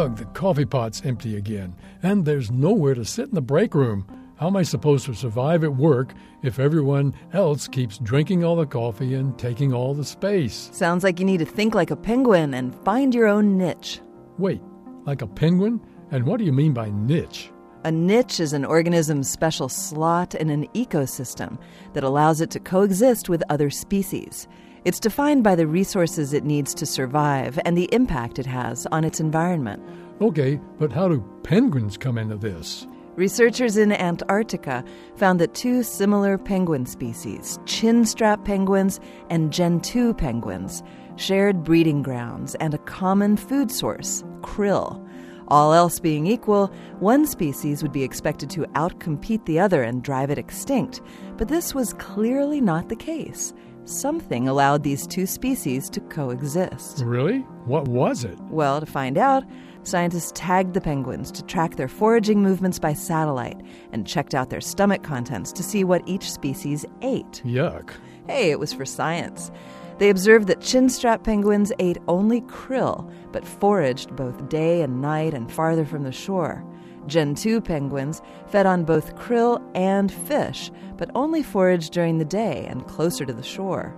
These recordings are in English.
Ugh, the coffee pot's empty again, and there's nowhere to sit in the break room. How am I supposed to survive at work if everyone else keeps drinking all the coffee and taking all the space? Sounds like you need to think like a penguin and find your own niche. Wait, like a penguin? And what do you mean by niche? A niche is an organism's special slot in an ecosystem that allows it to coexist with other species. It's defined by the resources it needs to survive and the impact it has on its environment. Okay, but how do penguins come into this? Researchers in Antarctica found that two similar penguin species, chinstrap penguins and gentoo penguins, shared breeding grounds and a common food source, krill. All else being equal, one species would be expected to outcompete the other and drive it extinct. But this was clearly not the case. Something allowed these two species to coexist. Really? What was it? Well, to find out, scientists tagged the penguins to track their foraging movements by satellite and checked out their stomach contents to see what each species ate. Yuck. Hey, it was for science. They observed that chinstrap penguins ate only krill, but foraged both day and night and farther from the shore. Gentoo penguins fed on both krill and fish, but only foraged during the day and closer to the shore.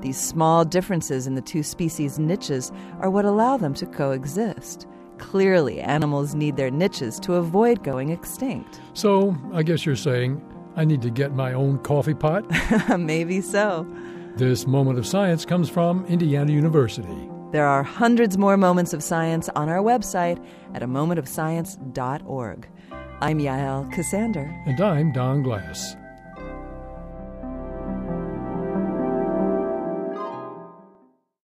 These small differences in the two species' niches are what allow them to coexist. Clearly, animals need their niches to avoid going extinct. So, I guess you're saying, I need to get my own coffee pot? Maybe so. This Moment of Science comes from Indiana University. There are hundreds more Moments of Science on our website at amomentofscience.org. I'm Yael Cassander. And I'm Don Glass.